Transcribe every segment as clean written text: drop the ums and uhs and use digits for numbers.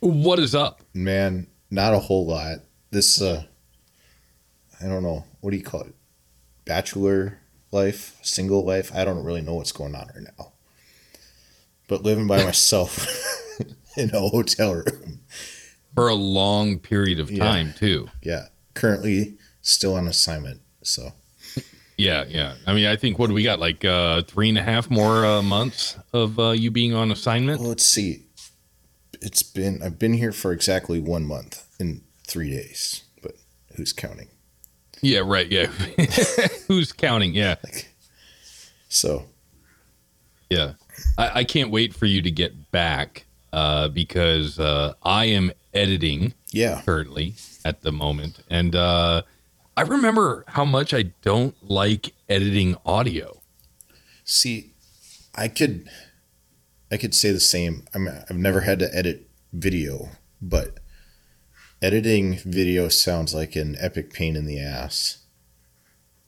What is up? Man, not a whole lot. This, I don't know. What do you call it? Bachelor life? Single life? I don't really know what's going on right now. But living by myself in a hotel room. For a long period of time, too. Yeah. Currently still on assignment, so. Yeah, yeah. I mean, I think, what do we got? Like 3.5 more months of you being on assignment? Well, let's see. I've been here for exactly 1 month and 3 days, but who's counting? Yeah, right. Yeah. Who's counting? Yeah. So. Yeah. I can't wait for you to get back because I am editing currently at the moment. And I remember how much I don't like editing audio. See, I could say the same. I've never had to edit video, but editing video sounds like an epic pain in the ass.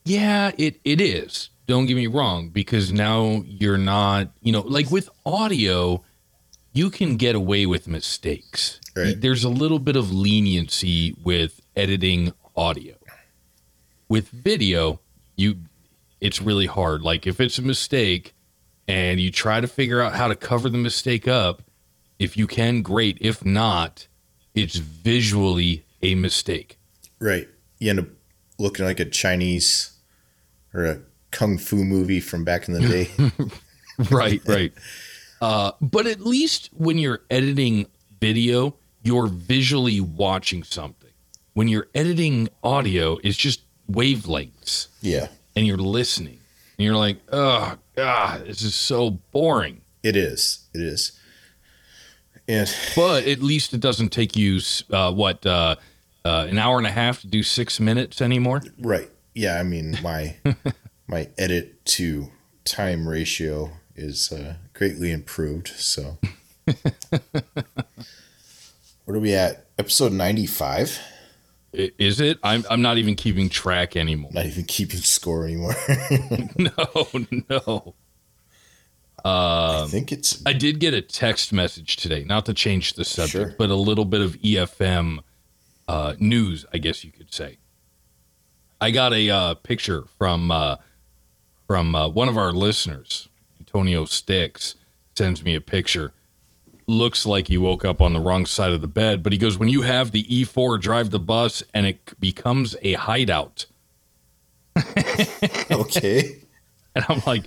Yeah, it is. Don't get me wrong, because now you're not, like with audio, you can get away with mistakes. Right. There's a little bit of leniency with editing audio. With video, it's really hard. Like if it's a mistake and you try to figure out how to cover the mistake up, if you can, great. If not, it's visually a mistake. Right. You end up looking like a Chinese or a Kung Fu movie from back in the day. Right. But at least when you're editing video, you're visually watching something. When you're editing audio, it's just wavelengths. Yeah. And you're listening. And you're like, oh, God, this is so boring. It is. And but at least it doesn't take you, an hour and a half to do 6 minutes anymore? Right. Yeah, I mean, my edit to time ratio is greatly improved. So, what are we at? Episode 95? Is it? I'm not even keeping track anymore. Not even keeping score anymore. No. I think it's. I did get a text message today, not to change the subject, but a little bit of EFM news, I guess you could say. I got a picture from one of our listeners. Antonio Sticks sends me a picture. Looks like he woke up on the wrong side of the bed, but he goes, when you have the E4 drive the bus and it becomes a hideout. Okay. And I'm like,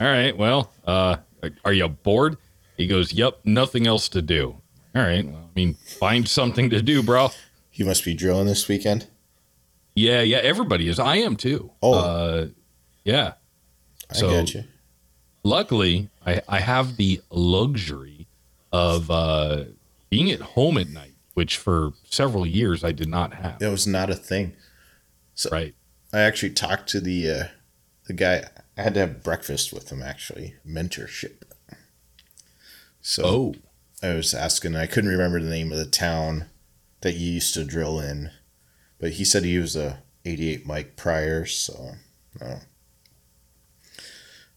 all right, well, are you bored? He goes, yep, nothing else to do. All right, well, I mean, find something to do, bro. You must be drilling this weekend. Yeah, everybody is. I am too. Oh. Yeah. So, I got you. Luckily, I have the luxury of being at home at night, which for several years I did not have. That was not a thing. So right. I actually talked to the guy. I had to have breakfast with him, actually. Mentorship. So I was asking. I couldn't remember the name of the town that you used to drill in, but he said he was a 88 Mike Pryor, so no.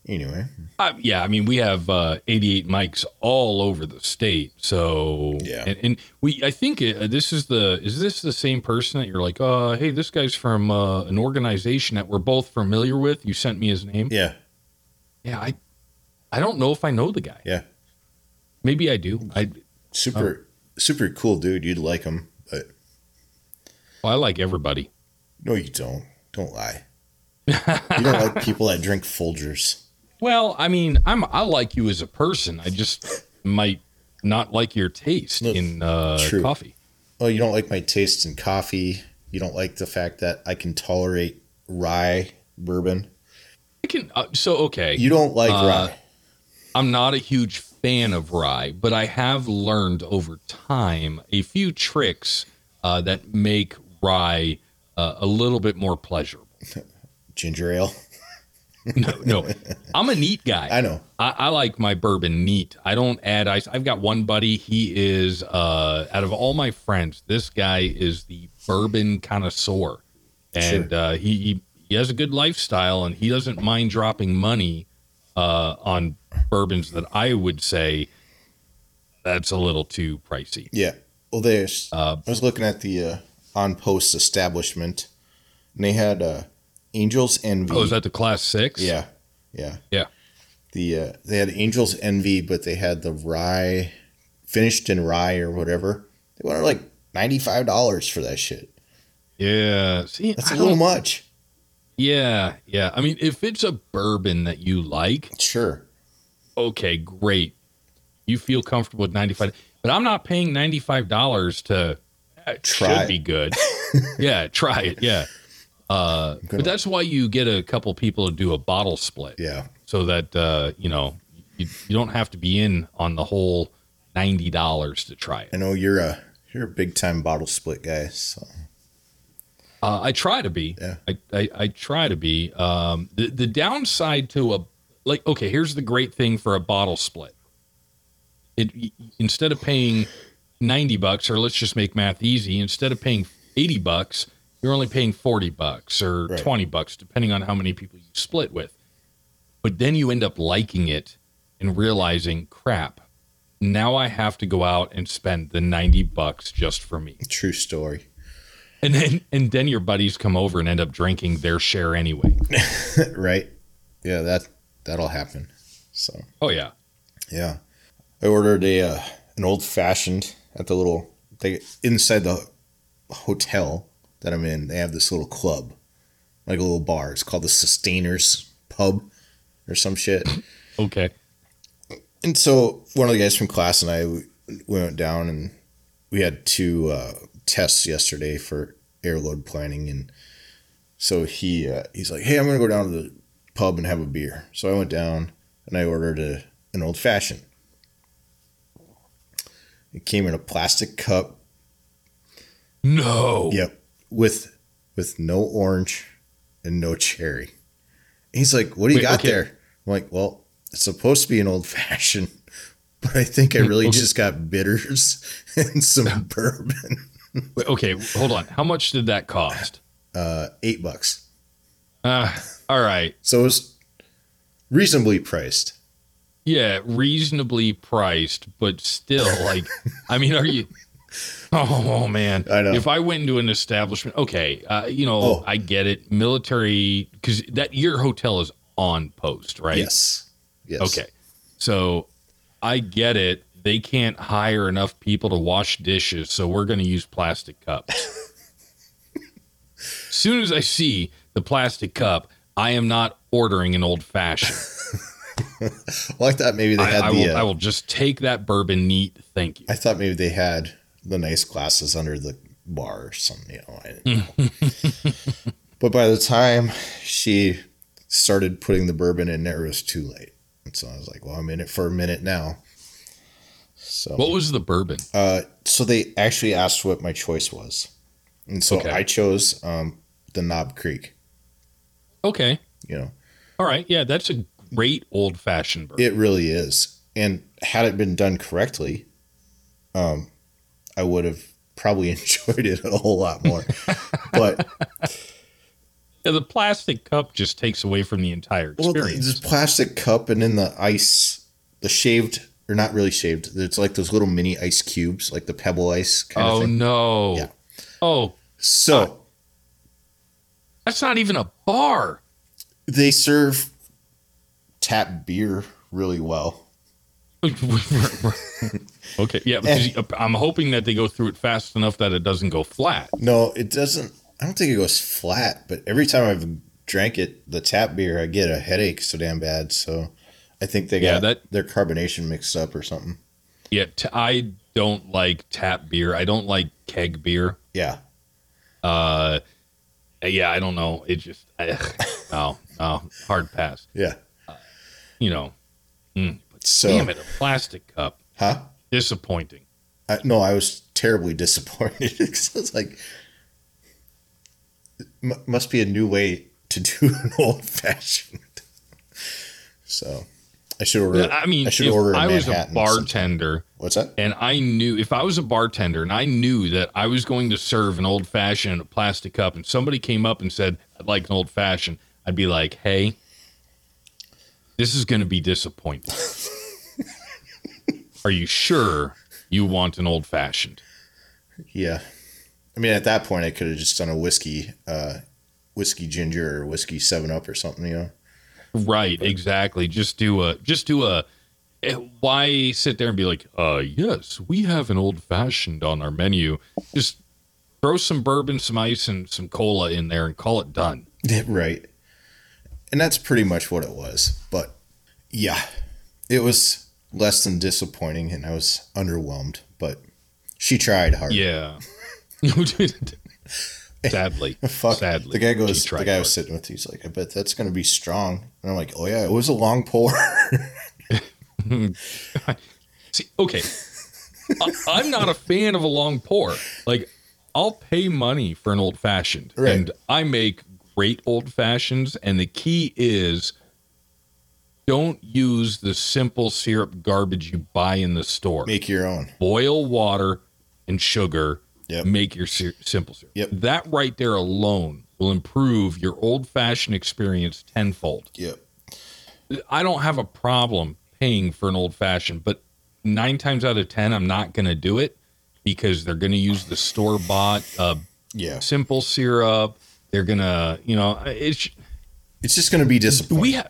Anyway. I mean, we have 88 mics all over the state. So, yeah. And we, I think is this the same person that you're like, hey, this guy's from an organization that we're both familiar with. You sent me his name. Yeah. Yeah. I don't know if I know the guy. Yeah. Maybe I do. Super cool dude. You'd like him, but. Well, I like everybody. No, you don't. Don't lie. You don't like people that drink Folgers. Well, I mean, I like you as a person. I just might not like your taste in coffee. Oh, you don't like my taste in coffee. You don't like the fact that I can tolerate rye bourbon. I can. Okay. You don't like rye. I'm not a huge fan of rye, but I have learned over time a few tricks that make rye a little bit more pleasurable. Ginger ale. No, I'm a neat guy. I know. I like my bourbon neat. I don't add ice. I've got one buddy. He is, out of all my friends, this guy is the bourbon connoisseur. And he has a good lifestyle, and he doesn't mind dropping money on bourbons that I would say that's a little too pricey. Yeah. Well, there's, I was looking at the on post establishment, and they had Angels Envy. Oh, is that the class 6? Yeah. Yeah. Yeah. The they had Angels Envy, but they had the rye finished in rye or whatever. They wanted like $95 for that shit. Yeah. See, that's a little much. Yeah. Yeah. I mean, if it's a bourbon that you like, sure. Okay, great. You feel comfortable with $95, but I'm not paying $95 to try. Should be good. Yeah. Try it. Yeah. But that's why you get a couple people to do a bottle split. Yeah. So that, you know, you don't have to be in on the whole $90 to try it. I know you're a big time bottle split guy. So. I try to be, yeah. I try to be, the downside to here's the great thing for a bottle split. Instead of paying $90, or let's just make math easy, instead of paying $80, you're only paying $40 or right. $20, depending on how many people you split with. But then you end up liking it and realizing, crap, now I have to go out and spend the $90 just for me. True story. And then your buddies come over and end up drinking their share anyway. Right. Yeah, that'll happen. So. Oh, yeah. Yeah. I ordered an old fashioned at the little thing inside the hotel that I'm in. They have this little club, like a little bar. It's called the Sustainers Pub or some shit. Okay. And so one of the guys from class and I, we went down and we had two tests yesterday for airload planning. And so he's like, hey, I'm going to go down to the pub and have a beer. So I went down and I ordered an old fashioned. It came in a plastic cup. No. Yep. With no orange and no cherry. And he's like, what do you there? I'm like, well, it's supposed to be an old fashioned, but I think I really just got bitters and some bourbon. Okay, hold on. How much did that cost? $8. All right. So it was reasonably priced. Yeah, reasonably priced, but still, like, I mean, are you? Oh man, I know. If I went into an establishment, okay, I get it, military, because that your hotel is on post, right? Yes. Okay, so I get it. They can't hire enough people to wash dishes, so we're going to use plastic cups. As soon as I see the plastic cup, I am not ordering an old fashioned. Well, I thought maybe they had I will just take that bourbon neat. Thank you. I thought maybe they had the nice glasses under the bar or something. You know, I didn't know. But by the time she started putting the bourbon in there, it was too late. And so I was like, well, I'm in it for a minute now. So what was the bourbon? So they actually asked what my choice was. And so I chose the Knob Creek. Okay. You know. All right. Yeah, that's a great old fashioned bourbon. It really is. And had it been done correctly, I would have probably enjoyed it a whole lot more. But yeah, the plastic cup just takes away from the entire experience. Well, this plastic cup and then the ice, the shaved, or not really shaved, it's like those little mini ice cubes, like the pebble ice kind of thing. Oh, no. Yeah. Oh. So. That's not even a bar. They serve tap beer really well. Okay, yeah, because I'm hoping that they go through it fast enough that it doesn't go flat. No, it doesn't. I don't think it goes flat, but every time I've drank it, the tap beer, I get a headache so damn bad. So I think they got their carbonation mixed up or something. Yeah, I don't like tap beer. I don't like keg beer. Yeah. Yeah, I don't know. It just, no, hard pass. Yeah. So, damn it, a plastic cup. Huh? Disappointing. I was terribly disappointed because I was like, must be a new way to do an old fashioned. So I should order. I mean, I was a bartender. What's that? And I knew if I was a bartender and I knew that I was going to serve an old fashioned in a plastic cup and somebody came up and said, I'd like an old fashioned, I'd be like, hey, this is going to be disappointing. Are you sure You want an old fashioned. Yeah. I mean, at that point, I could have just done a whiskey ginger or whiskey 7-Up or something, you know? Right. But, exactly. Just do a, why sit there and be like, yes, we have an old fashioned on our menu. Just throw some bourbon, some ice, and some cola in there and call it done. Right. And that's pretty much what it was. But yeah, it was less than disappointing, and I was underwhelmed, but she tried hard. Yeah. Sadly. Fuck. Sadly. The guy was sitting with you, he's like, I bet that's going to be strong. And I'm like, oh yeah, it was a long pour. See, okay. I'm not a fan of a long pour. Like, I'll pay money for an old fashioned, right, and I make great old fashions. And the key is, don't use the simple syrup garbage you buy in the store. Make your own. Boil water and sugar. Yep. Make your simple syrup. Yep. That right there alone will improve your old-fashioned experience tenfold. Yep. I don't have a problem paying for an old-fashioned, but 9 times out of 10, I'm not going to do it because they're going to use the store-bought simple syrup. They're going to, you know, it's just going to be disappointing.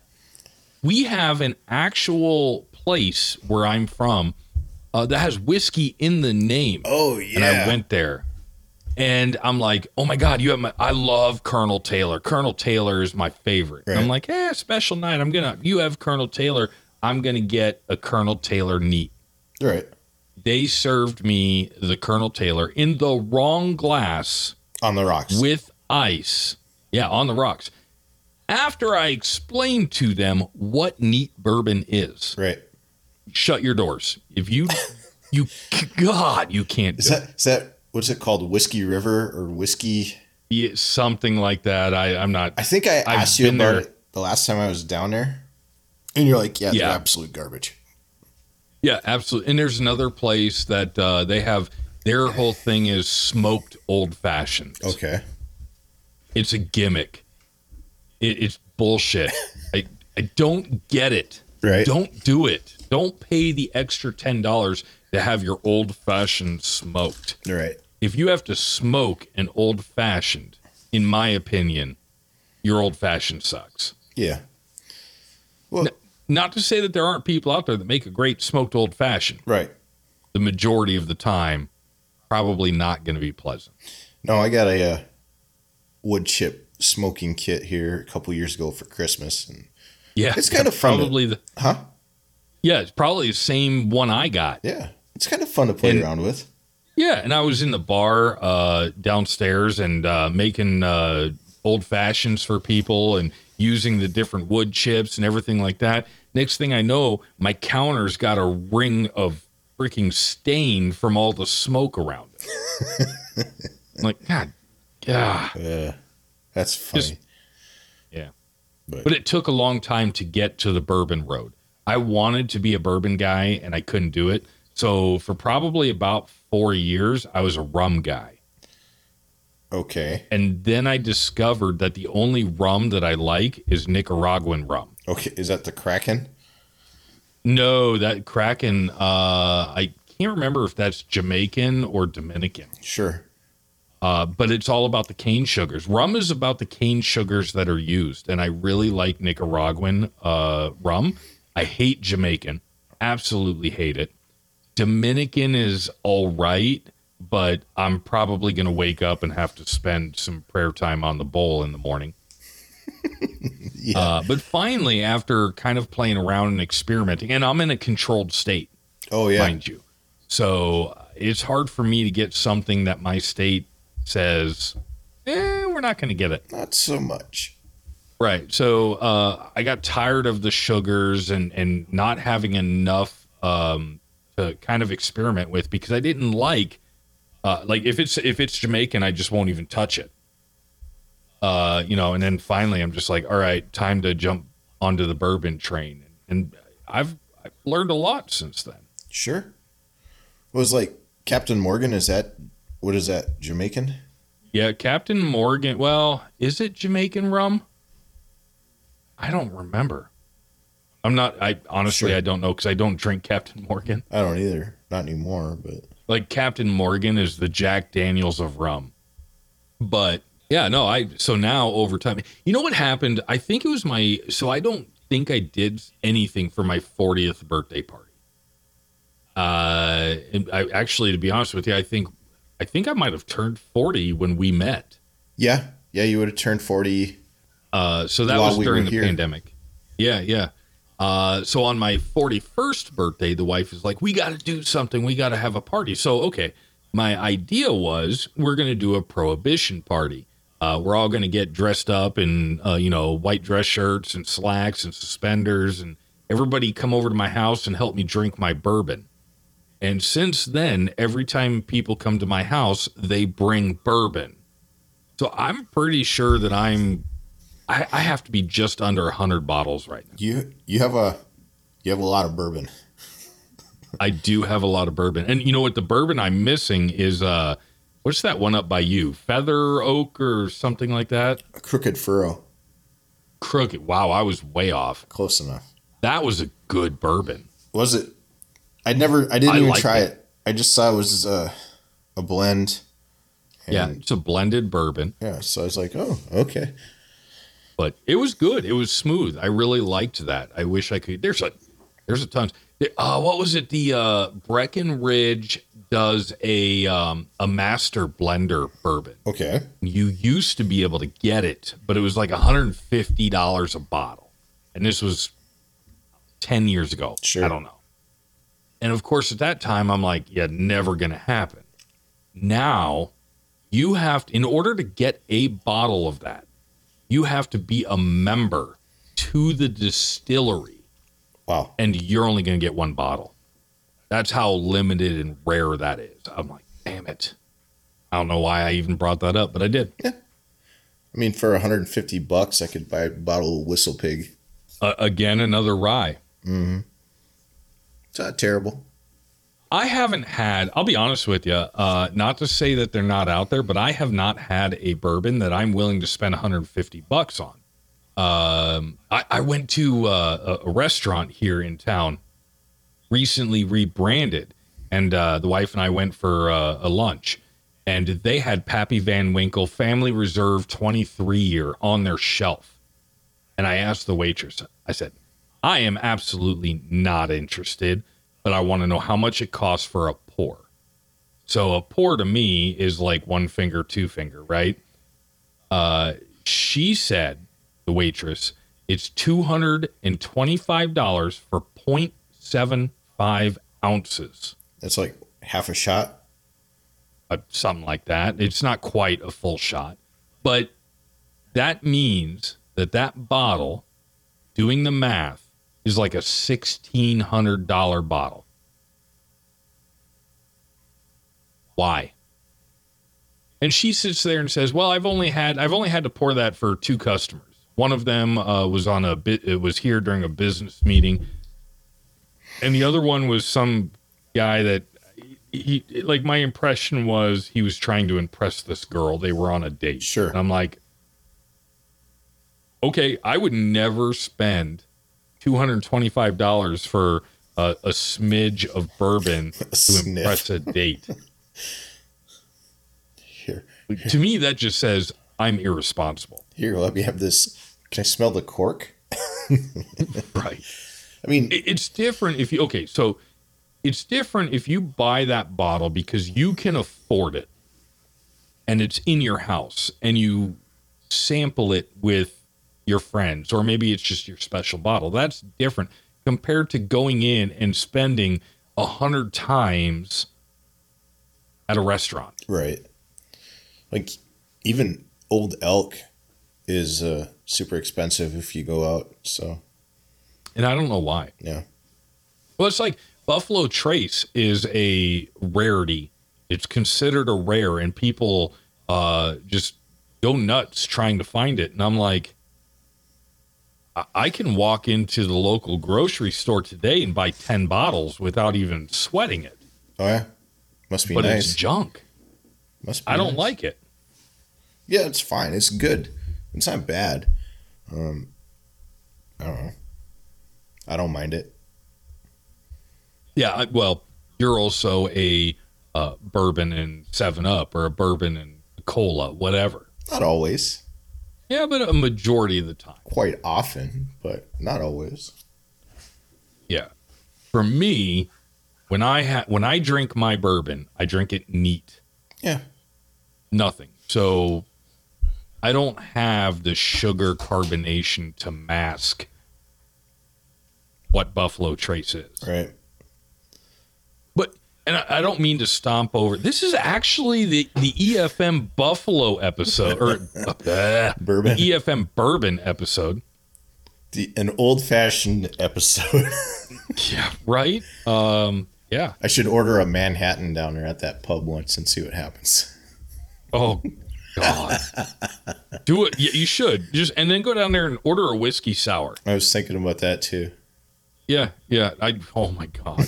We have an actual place where I'm from that has whiskey in the name. Oh, yeah. And I went there, and I'm like, oh, my God, I love Colonel Taylor. Colonel Taylor is my favorite. Right. And I'm like, special night. You have Colonel Taylor. I'm going to get a Colonel Taylor neat. Right. They served me the Colonel Taylor in the wrong glass. On the rocks. With ice. Yeah, on the rocks. After I explained to them what neat bourbon is, right, shut your doors. If you, God, you can't. Is that what's it called? Whiskey River or whiskey? Yeah, something like that. I'm not. I think I've asked you about it the last time I was down there, and you're like, yeah, they're absolute garbage. Yeah, absolutely. And there's another place that they have. Their whole thing is smoked old fashioned. Okay, it's a gimmick. It's bullshit. I don't get it. Right. Don't do it. Don't pay the extra $10 to have your old fashioned smoked. Right. If you have to smoke an old fashioned, in my opinion, your old fashioned sucks. Yeah. Well, not to say that there aren't people out there that make a great smoked old fashioned. Right. The majority of the time, probably not going to be pleasant. No, I got a wood chip smoking kit here a couple years ago for Christmas, and yeah, it's kind of fun. Probably it's probably the same one I got. Yeah, it's kind of fun to play around with. Yeah, and I was in the bar downstairs and making old fashions for people and using the different wood chips and everything like that. Next thing I know, my counter's got a ring of freaking stain from all the smoke around it. I'm like, God, yeah. That's funny. But it took a long time to get to the bourbon road. I wanted to be a bourbon guy, and I couldn't do it. So for probably about 4 years, I was a rum guy. Okay. And then I discovered that the only rum that I like is Nicaraguan rum. Okay. Is that the Kraken? No, that Kraken, I can't remember if that's Jamaican or Dominican. Sure. But it's all about the cane sugars. Rum is about the cane sugars that are used, and I really like Nicaraguan rum. I hate Jamaican. Absolutely hate it. Dominican is all right, but I'm probably going to wake up and have to spend some prayer time on the bowl in the morning. Yeah. But finally, after kind of playing around and experimenting, and I'm in a controlled state. Oh, yeah. Mind you. So it's hard for me to get something that my state says, we're not going to get it. Not so much. Right. So I got tired of the sugars and not having enough to kind of experiment with, because I didn't like if it's Jamaican, I just won't even touch it. You know, and then finally I'm just like, all right, time to jump onto the bourbon train. And I've learned a lot since then. Sure. It was like Captain Morgan. What is that, Jamaican? Yeah, Captain Morgan. Well, is it Jamaican rum? I don't remember. I don't know because I don't drink Captain Morgan. I don't either. Not anymore, but like Captain Morgan is the Jack Daniels of rum. But yeah, no, so now over time, you know what happened? I think it was I don't think I did anything for my 40th birthday party. And I actually, to be honest with you, I think I might've turned 40 when we met. Yeah. Yeah. You would have turned 40. So that was during the pandemic. Yeah. Yeah. So on my 41st birthday, the wife is like, we got to do something. We got to have a party. So, okay. My idea was we're going to do a prohibition party. We're all going to get dressed up in, white dress shirts and slacks and suspenders, and everybody come over to my house and help me drink my bourbon. And since then, every time people come to my house, they bring bourbon. So I'm pretty sure that I have to be just under 100 bottles right now. You have a lot of bourbon. I do have a lot of bourbon. And you know what? The bourbon I'm missing is, what's that one up by you? Feather Oak or something like that? A Crooked Furrow. Crooked. Wow. I was way off. Close enough. That was a good bourbon. Was it? I didn't even try it. I just saw it was a blend. Yeah. It's a blended bourbon. Yeah. So I was like, oh, okay. But it was good. It was smooth. I really liked that. I wish I could. There's a ton. What was it? The Breckenridge does a master blender bourbon. Okay. You used to be able to get it, but it was like $150 a bottle. And this was 10 years ago. Sure. I don't know. And of course, at that time, I'm like, yeah, never going to happen. Now, you have to, in order to get a bottle of that, you have to be a member to the distillery. Wow. And you're only going to get one bottle. That's how limited and rare that is. I'm like, damn it. I don't know why I even brought that up, but I did. Yeah. I mean, for $150, I could buy a bottle of Whistle Pig. Again, another rye. Mm-hmm. It's not terrible. I haven't had, I'll be honest with you, not to say that they're not out there, but I have not had a bourbon that I'm willing to spend $150 on. I went to a restaurant here in town recently, rebranded, and the wife and I went for a lunch, and they had Pappy Van Winkle Family Reserve 23 year on their shelf. And I asked the waitress, I said, I am absolutely not interested, but I want to know how much it costs for a pour. So a pour to me is like one finger, two finger, right? She said, the waitress, it's $225 for 0.75 ounces. That's like half a shot? Something like that. It's not quite a full shot. But that means that bottle, doing the math, is like a $1,600 bottle. Why? And she sits there and says, well, I've only had to pour that for two customers. One of them was here during a business meeting, and the other one was some guy that he my impression was he was trying to impress this girl. They were on a date. Sure. And I'm like, okay, I would never spend $225 for a smidge of bourbon to impress a date. Here. To me, that just says I'm irresponsible. Here, let me have this. Can I smell the cork? Right. I mean, it's different if you buy that bottle because you can afford it and it's in your house and you sample it with your friends, or maybe it's just your special bottle. That's different compared to going in and spending 100 times at a restaurant. Right. Like even Old Elk is super expensive if you go out, so. And I don't know why. Yeah. Well, it's like Buffalo Trace is a rarity. It's considered a rare, and people just go nuts trying to find it. And I'm like, I can walk into the local grocery store today and buy 10 bottles without even sweating it. Oh, yeah. Must be nice. But it's junk. Must be nice. I don't like it. Yeah, it's fine. It's good. It's not bad. I don't know. I don't mind it. Yeah, well, you're also a bourbon and 7-Up or a bourbon and cola, whatever. Not always. Yeah, but a majority of the time. Quite often, but not always. Yeah. For me, when I drink my bourbon, I drink it neat. Yeah. Nothing. So I don't have the sugar carbonation to mask what Buffalo Trace is. Right. But, and I don't mean to stomp over. This is actually the EFM Buffalo episode, or bourbon. The EFM Bourbon episode. An old-fashioned episode. Yeah, right? Yeah. I should order a Manhattan down there at that pub once and see what happens. Oh, God. Do it. Yeah, you should. And then go down there and order a whiskey sour. I was thinking about that, too. Yeah. Oh, my God.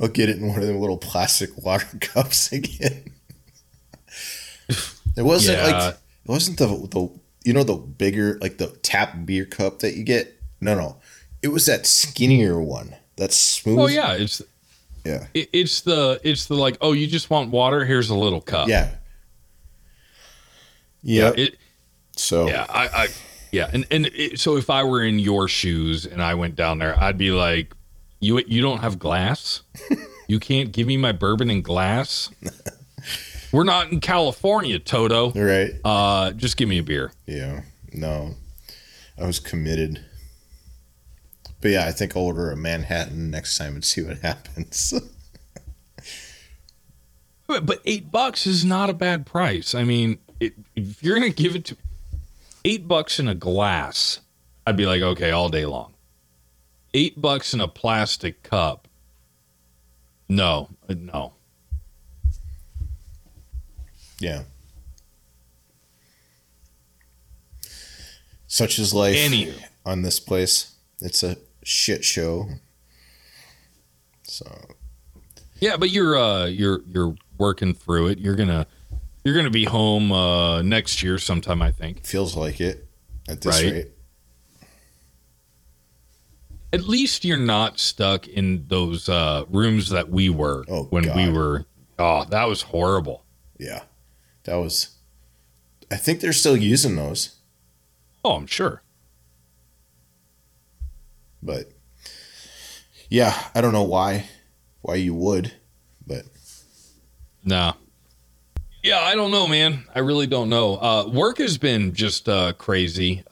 I'll get it in one of them little plastic water cups again. It wasn't like... It wasn't the you know, the bigger, like the tap beer cup that you get? No. It was that skinnier one. That's smooth. Oh, yeah. It's the like, oh, you just want water? Here's a little cup. Yeah. Yep. Yeah. So if I were in your shoes and I went down there, I'd be like, you don't have glass? You can't give me my bourbon in glass? We're not in California, Toto. Right. Just give me a beer. Yeah. No, I was committed. But yeah, I think I'll order a Manhattan next time and see what happens. But $8 is not a bad price. I mean, if you're going to give it to $8 in a glass, I'd be like, okay, all day long. $8 in a plastic cup. No. Yeah. Such is life on this place. It's a shit show. So. Yeah, but you're working through it. You're gonna be home next year sometime, I think. Feels like it at this rate. At least you're not stuck in those rooms that we were we were. Oh, that was horrible. Yeah. I think they're still using those. Oh, I'm sure. But yeah, I don't know why you would, but nah. Yeah, I don't know, man. I really don't know. Work has been just crazy.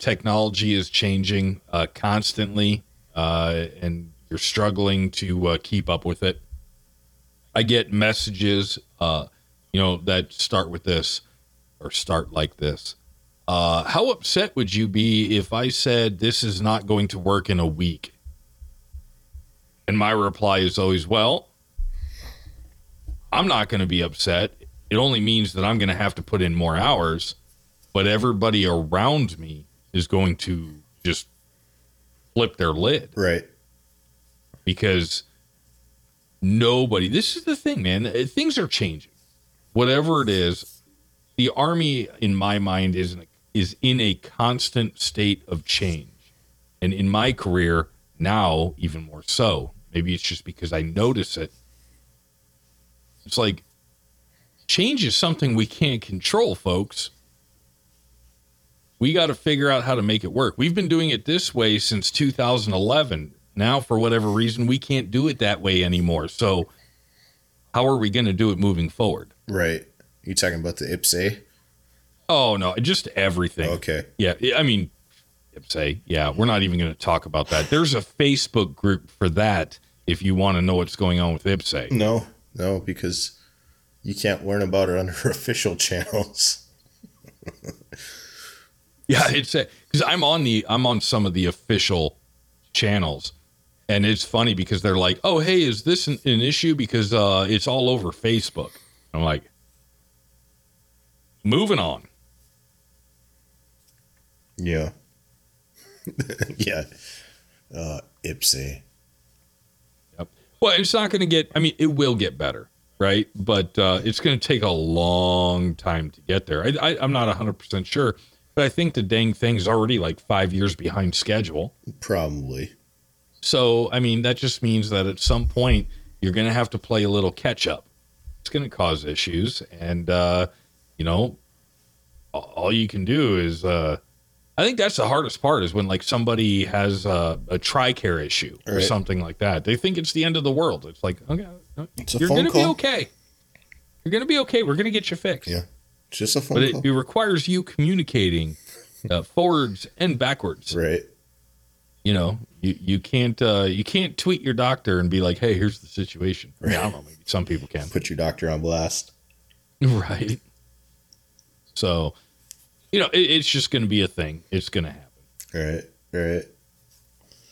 Technology is changing constantly, and you're struggling to keep up with it. I get messages, that start with this or start like this. How upset would you be if I said this is not going to work in a week? And my reply is always, well, I'm not going to be upset. It only means that I'm going to have to put in more hours, but everybody around me is going to just flip their lid. Right. Because this is the thing, man. Things are changing. Whatever it is, the Army, in my mind, is in a constant state of change. And in my career, now even more so. Maybe it's just because I notice it. It's like, change is something we can't control, folks. We got to figure out how to make it work. We've been doing it this way since 2011. Now, for whatever reason, we can't do it that way anymore. So how are we going to do it moving forward? Right. You talking about the IPSA? Oh, no, just everything. Okay. Yeah, I mean, IPSA. Yeah, we're not even going to talk about that. There's a Facebook group for that if you want to know what's going on with IPSA. No, because... you can't learn about it under official channels. Yeah, it's because I'm on some of the official channels, and it's funny because they're like, "Oh, hey, is this an issue?" Because it's all over Facebook. I'm like, moving on. Yeah, yeah, IPSA. Yep. Well, it's not going to get. I mean, it will get better. Right. But it's going to take a long time to get there. I'm not 100% sure, but I think the dang thing's already like 5 years behind schedule. Probably. So, I mean, that just means that at some point you're going to have to play a little catch up. It's going to cause issues. And, you know, all you can do is, I think that's the hardest part is when like somebody has a TRICARE issue or something like that. They think it's the end of the world. It's like, okay, it's you're going to be okay. You're going to be okay. We're going to get you fixed. Yeah. It's just a phone call. It requires you communicating forwards and backwards. Right. You know, you can't tweet your doctor and be like, hey, here's the situation. Right. I don't know. Maybe some people can put your doctor on blast. Right. So, you know, it's just going to be a thing. It's going to happen. Right.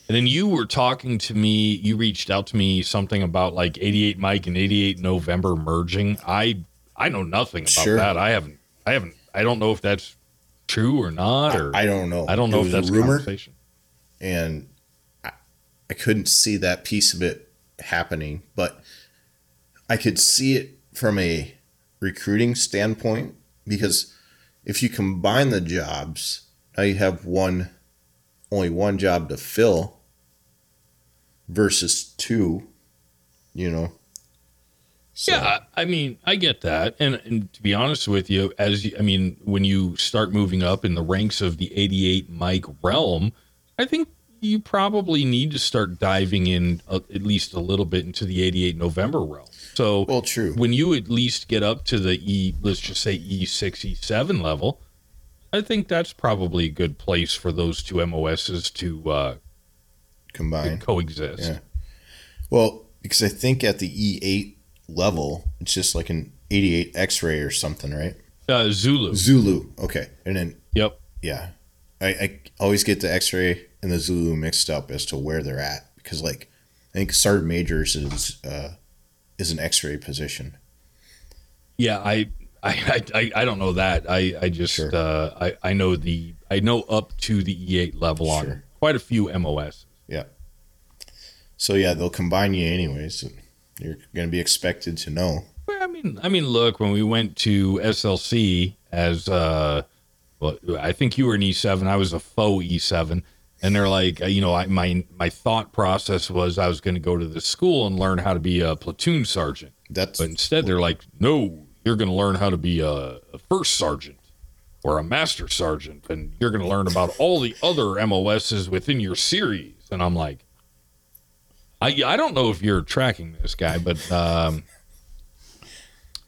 And then you were talking to me. You reached out to me something about like 88 Mike and 88 November merging. I know nothing about that. I haven't. I don't know if that's true or not. Or I don't know. I don't know if that's a rumor. Conversation. And I couldn't see that piece of it happening, but I could see it from a recruiting standpoint because if you combine the jobs, now you have only one job to fill versus two, you know. So. Yeah, I mean, I get that. And to be honest with you, when you start moving up in the ranks of the 88 Mike realm, I think you probably need to start diving in at least a little bit into the 88 November realm. So true. When you at least get up to the let's just say E6, E7 level, I think that's probably a good place for those two MOSs to combine, to coexist. Yeah. Well, because I think at the E8 level, it's just like an 88 X-ray or something, right? Zulu. Okay. And then. Yep. Yeah. I always get the X-ray and the Zulu mixed up as to where they're at because, like, I think Sergeant Majors is an X-ray position. Yeah, I don't know that. I just sure. I know up to the E8 level sure. on quite a few MOS. Yeah. So yeah, they'll combine you anyways. And you're going to be expected to know. Well, I mean, look, when we went to SLC as well, I think you were an E7. I was a faux E7. And they're like, you know, my thought process was I was going to go to this school and learn how to be a platoon sergeant. But instead, they're like, no, you're going to learn how to be a first sergeant or a master sergeant. And you're going to learn about all the other MOSs within your series. And I'm like, I don't know if you're tracking this guy, but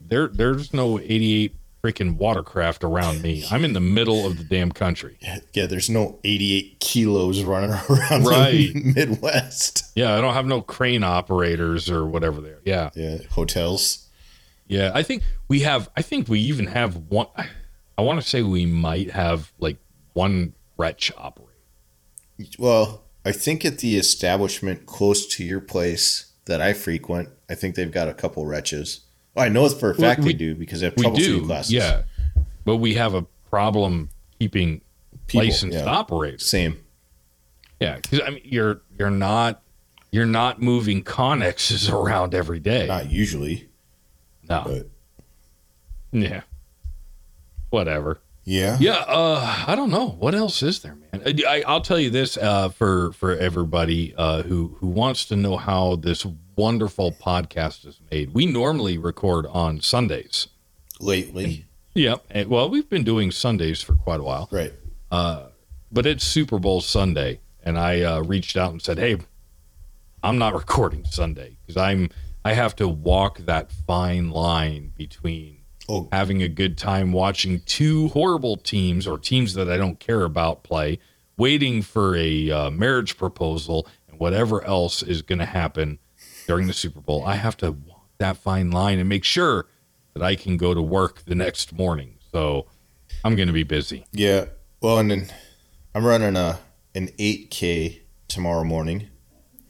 there's no 88. Freaking watercraft around me. I'm in the middle of the damn country. Yeah, there's no 88 kilos running around the Midwest. Yeah, I don't have no crane operators or whatever there. Yeah, hotels. Yeah, I think we even have one. I want to say we might have like one wretch operator. Well, I think at the establishment close to your place that I frequent, I think they've got a couple wretches. I know it's for a fact they do because they have troubleshooting classes. Yeah, but we have a problem keeping licensed operators. Same. Yeah, because you're not moving connexes around every day. Not usually. No. But. Yeah. Whatever. Yeah. Yeah. I don't know what else is there, man. I'll tell you this for everybody who wants to know how this wonderful podcast is made. We normally record on Sundays lately. Yep. Yeah, well, we've been doing Sundays for quite a while. Right. But it's Super Bowl Sunday, and I reached out and said, "Hey, I'm not recording Sunday because I have to walk that fine line between." Having a good time watching two horrible teams or teams that I don't care about play, waiting for a marriage proposal and whatever else is going to happen during the Super Bowl. I have to walk that fine line and make sure that I can go to work the next morning. So I'm going to be busy. Yeah. Well, and then I'm running an 8K tomorrow morning.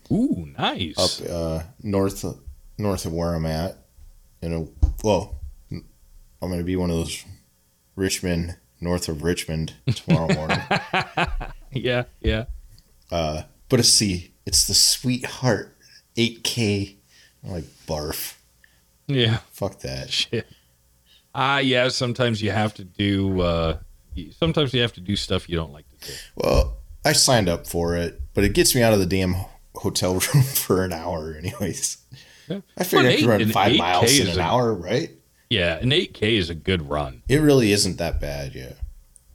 Ooh, nice. Up north of where I'm at. I'm going to be one of those north of Richmond tomorrow morning. Yeah. But it's the sweetheart 8K. I'm like, barf. Yeah. Fuck that. Shit. Yeah. Sometimes you have to do stuff you don't like to do. Well, I signed up for it, but it gets me out of the damn hotel room for an hour anyways. Yeah. I figured I could run 5 miles in an hour, right? Yeah, an 8K is a good run. It really isn't that bad, yeah.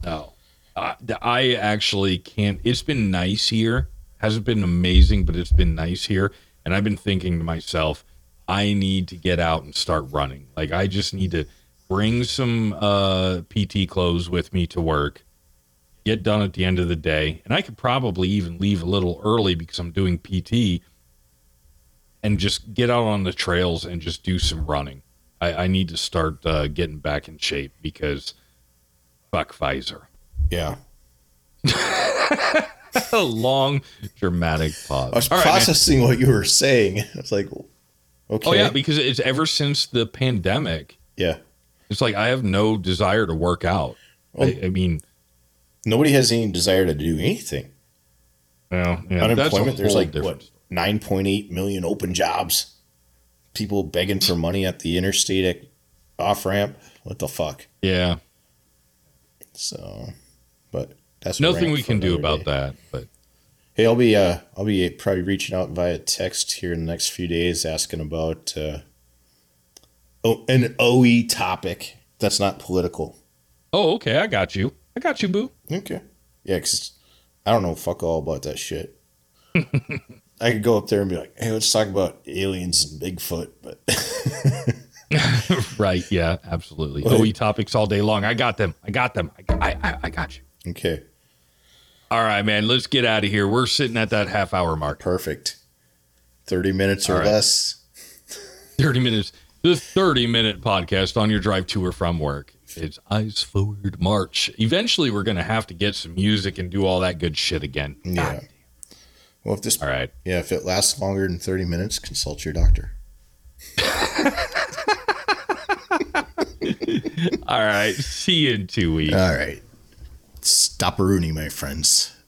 No. I actually can't. It's been nice here. Hasn't been amazing, but it's been nice here. And I've been thinking to myself, I need to get out and start running. Like, I just need to bring some PT clothes with me to work, get done at the end of the day. And I could probably even leave a little early because I'm doing PT and just get out on the trails and just do some running. I need to start getting back in shape because fuck Pfizer. Yeah. A long, dramatic pause. I was processing what you were saying. I was like, okay. Oh, yeah, because it's ever since the pandemic. Yeah. It's like I have no desire to work out. Well, I mean, nobody has any desire to do anything. Well, yeah, unemployment, there's like, difference. What, 9.8 million open jobs. People begging for money at the interstate off-ramp. What the fuck? Yeah. So, but that's nothing we can do about that. But hey, I'll be probably reaching out via text here in the next few days, asking about an OE topic that's not political. Oh, okay, I got you, boo. Okay, yeah, because I don't know fuck all about that shit. I could go up there and be like, hey, let's talk about aliens and Bigfoot, but right, yeah, absolutely. Well, OE topics all day long. I got them. I got you. Okay. All right, man, let's get out of here. We're sitting at that half hour mark. Perfect. 30 minutes or less. 30 minutes. The 30-minute podcast on your drive to or from work. It's Eyes Forward March. Eventually, we're going to have to get some music and do all that good shit again. Yeah. God. Well, if this, all right. Yeah, if it lasts longer than 30 minutes, consult your doctor. All right. See you in 2 weeks. All right. Stop-a-rooney, my friends.